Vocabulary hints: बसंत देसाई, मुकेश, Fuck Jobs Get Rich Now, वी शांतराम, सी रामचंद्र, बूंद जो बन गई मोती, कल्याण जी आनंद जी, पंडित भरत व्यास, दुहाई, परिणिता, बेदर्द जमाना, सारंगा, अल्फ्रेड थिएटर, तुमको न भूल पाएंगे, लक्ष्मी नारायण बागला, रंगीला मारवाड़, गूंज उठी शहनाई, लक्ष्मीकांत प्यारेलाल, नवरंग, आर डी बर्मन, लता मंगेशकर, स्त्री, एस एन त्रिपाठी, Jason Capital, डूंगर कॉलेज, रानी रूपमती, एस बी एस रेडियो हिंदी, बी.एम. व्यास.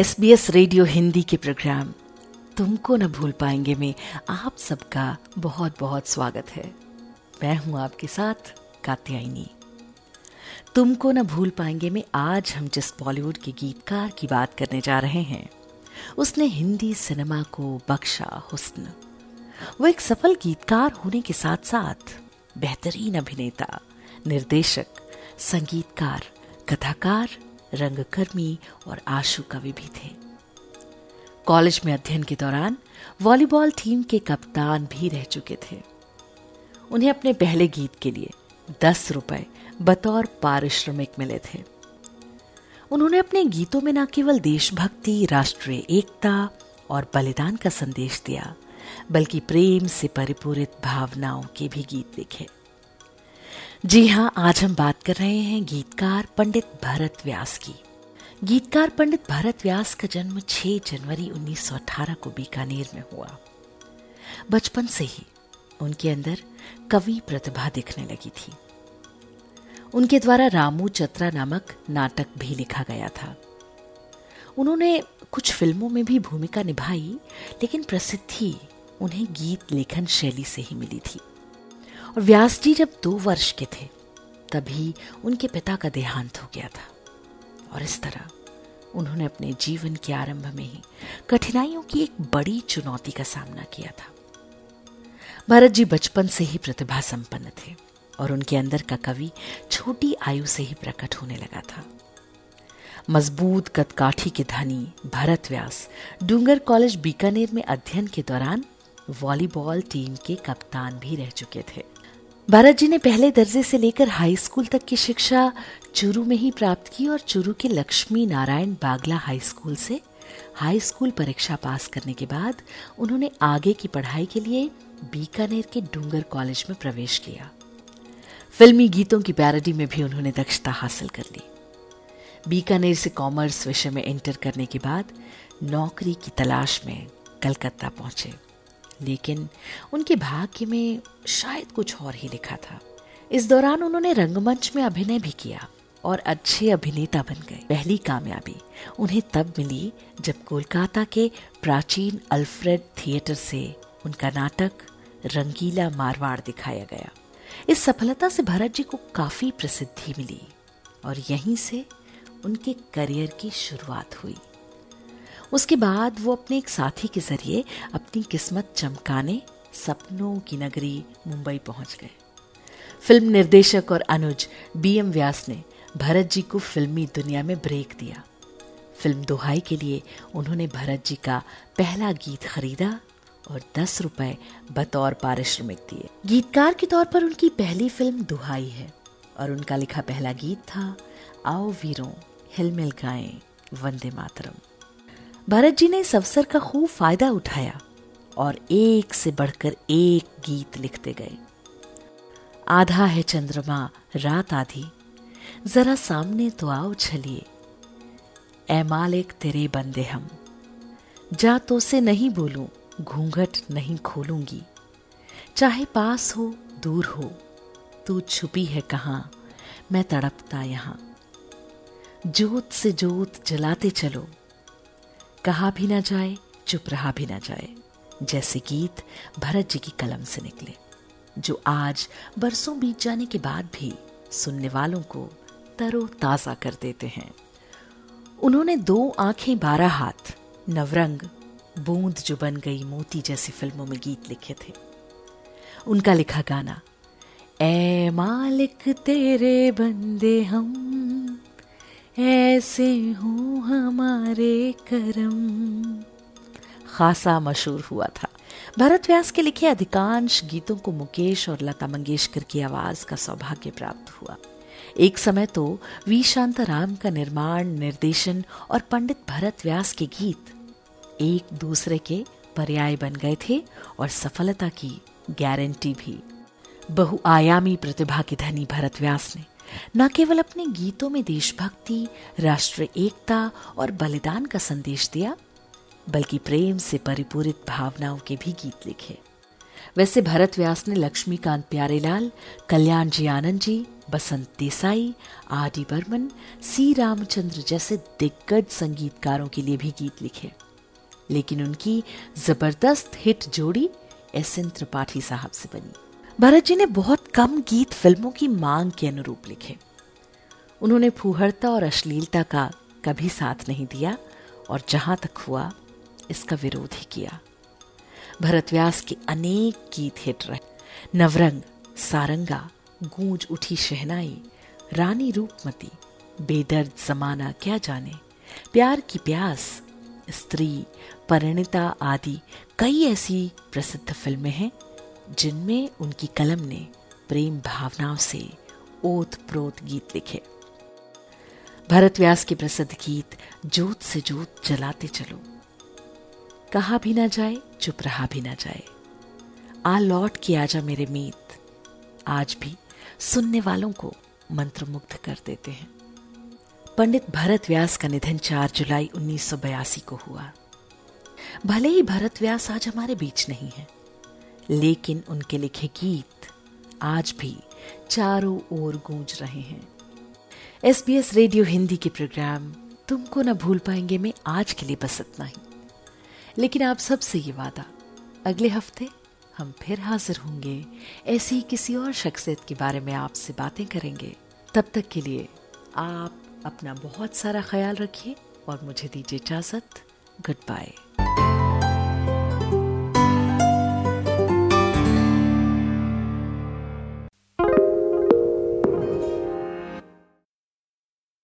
SBS radio Hindi के program तुमको न भूल पाएंगे में आप सबका बहुत बहुत स्वागत है। मैं हूं आपके साथ कात्यायनी। तुमको न भूल पाएंगे में आज हम जिस बॉलीवुड के गीतकार की बात करने जा रहे हैं उसने हिंदी सिनेमा को बख्शा हुस्न। वो एक सफल गीतकार होने के साथ साथ बेहतरीन अभिनेता, निर्देशक, संगीतकार, कथाकार, रंगकर्मी और आशु कवि भी थे। कॉलेज में अध्ययन के दौरान वॉलीबॉल टीम के कप्तान भी रह चुके थे। उन्हें अपने पहले गीत के लिए 10 रुपए बतौर पारिश्रमिक मिले थे। उन्होंने अपने गीतों में न केवल देशभक्ति, राष्ट्रीय एकता और बलिदान का संदेश दिया, बल्कि प्रेम से परिपूरित भावनाओं के भी गीत लिखे। जी हाँ, आज हम बात कर रहे हैं गीतकार पंडित भरत व्यास की। गीतकार पंडित भरत व्यास का जन्म 6 जनवरी 1918 को बीकानेर में हुआ। बचपन से ही उनके अंदर कवि प्रतिभा दिखने लगी थी। उनके द्वारा रामू चतरा नामक नाटक भी लिखा गया था। उन्होंने कुछ फिल्मों में भी भूमिका निभाई, लेकिन प्रसिद्धि उन्हें गीत लेखन शैली से ही मिली थी। और व्यास जी जब 2 वर्ष के थे तभी उनके पिता का देहांत हो गया था, और इस तरह उन्होंने अपने जीवन के आरंभ में ही कठिनाइयों की एक बड़ी चुनौती का सामना किया था। भरत जी बचपन से ही प्रतिभा संपन्न थे और उनके अंदर का कवि छोटी आयु से ही प्रकट होने लगा था। मजबूत कदकाठी के धनी भरत व्यास डूंगर कॉलेज बीकानेर में अध्ययन के दौरान वॉलीबॉल टीम के कप्तान भी रह चुके थे। भरत जी ने पहले दर्जे से लेकर हाई स्कूल तक की शिक्षा चूरू में ही प्राप्त की और चूरू के लक्ष्मी नारायण बागला हाई स्कूल से हाई स्कूल परीक्षा पास करने के बाद उन्होंने आगे की पढ़ाई के लिए बीकानेर के डूंगर कॉलेज में प्रवेश किया। फिल्मी गीतों की पैरोडी में भी उन्होंने दक्षता हासिल कर ली। बीकानेर से कॉमर्स विषय में इंटर करने के बाद नौकरी की तलाश में कलकत्ता पहुंचे, लेकिन उनके भाग्य में शायद कुछ और ही लिखा था। इस दौरान उन्होंने रंगमंच में अभिनय भी किया और अच्छे अभिनेता बन गए। पहली कामयाबी उन्हें तब मिली जब कोलकाता के प्राचीन अल्फ्रेड थिएटर से उनका नाटक रंगीला मारवाड़ दिखाया गया। इस सफलता से भरत जी को काफी प्रसिद्धि मिली और यहीं से उनके करियर की शुरुआत हुई। उसके बाद वो अपने एक साथी के जरिए अपनी किस्मत चमकाने सपनों की नगरी मुंबई पहुंच गए। फिल्म निर्देशक और अनुज बी.एम. व्यास ने भरत जी को फिल्मी दुनिया में ब्रेक दिया। फिल्म दुहाई के लिए उन्होंने भरत जी का पहला गीत खरीदा और 10 रुपए बतौर पारिश्रमिक दिए। गीतकार के तौर पर उनकी पहली फिल्म दुहाई है और उनका लिखा पहला गीत था आओ वीरों हिलमिल गाएं वंदे मातरम। भरत जी ने इस अवसर का खूब फायदा उठाया और एक से बढ़कर एक गीत लिखते गए। आधा है चंद्रमा रात आधी, जरा सामने तो आओ चलिए, ऐ मालिक तेरे बंदे हम, जा तो से नहीं बोलूं घूंघट नहीं खोलूंगी, चाहे पास हो दूर हो, तू छुपी है कहां मैं तड़पता यहां, जोत से जोत जलाते चलो, कहा भी ना जाए चुप रहा भी ना जाए जैसे गीत भरत जी की कलम से निकले, जो आज बरसों बीत जाने के बाद भी सुनने वालों को तरोताजा कर देते हैं। उन्होंने 2 आंखें 12 हाथ, नवरंग, बूंद जो बन गई मोती जैसी फिल्मों में गीत लिखे थे। उनका लिखा गाना ऐ मालिक तेरे बंदे हम, ऐसे हूँ हमारे करम, खासा मशहूर हुआ था। भरत व्यास के लिखे अधिकांश गीतों को मुकेश और लता मंगेशकर की आवाज का सौभाग्य प्राप्त हुआ। एक समय तो वी शांतराम का निर्माण, निर्देशन और पंडित भरत व्यास के गीत एक दूसरे के पर्याय बन गए थे और सफलता की गारंटी भी। बहुआयामी प्रतिभा के धनी भरत व्यास ने न केवल अपने गीतों में देशभक्ति, राष्ट्रीय एकता और बलिदान का संदेश दिया, बल्कि प्रेम से परिपूरित भावनाओं के भी गीत लिखे। वैसे भरत व्यास ने लक्ष्मीकांत प्यारेलाल, कल्याण जी आनंद जी, बसंत देसाई, आर डी बर्मन, सी रामचंद्र जैसे दिग्गज संगीतकारों के लिए भी गीत लिखे, लेकिन उनकी जबरदस्त हिट जोड़ी एस एन त्रिपाठी साहब से बनी। भरत जी ने बहुत कम गीत फिल्मों की मांग के अनुरूप लिखे। उन्होंने फूहड़ता और अश्लीलता का कभी साथ नहीं दिया और जहां तक हुआ इसका विरोध ही किया। भरत व्यास के अनेक गीत हिट रहे। नवरंग, सारंगा, गूंज उठी शहनाई, रानी रूपमती, बेदर्द जमाना, क्या जाने, प्यार की प्यास, स्त्री, परिणिता आदि कई ऐसी प्रसिद्ध फिल्में हैं जिनमें उनकी कलम ने प्रेम भावनाओं से ओत प्रोत गीत लिखे। भरत व्यास के प्रसिद्ध गीत जोत से जोत जलाते चलो, कहा भी ना जाए चुप रहा भी ना जाए, आ लौट के आजा मेरे मीत, आज भी सुनने वालों को मंत्रमुग्ध कर देते हैं। पंडित भरत व्यास का निधन 4 जुलाई 1982 को हुआ। भले ही भरत व्यास आज हमारे बीच नहीं है, लेकिन उनके लिखे गीत आज भी चारों ओर गूंज रहे हैं। SBS रेडियो हिंदी के प्रोग्राम तुमको न भूल पाएंगे में आज के लिए बस इतना ही, लेकिन आप सबसे ये वादा, अगले हफ्ते हम फिर हाजिर होंगे, ऐसी किसी और शख्सियत के बारे में आपसे बातें करेंगे। तब तक के लिए आप अपना बहुत सारा ख्याल रखिए और मुझे दीजिए इजाजत। Good bye.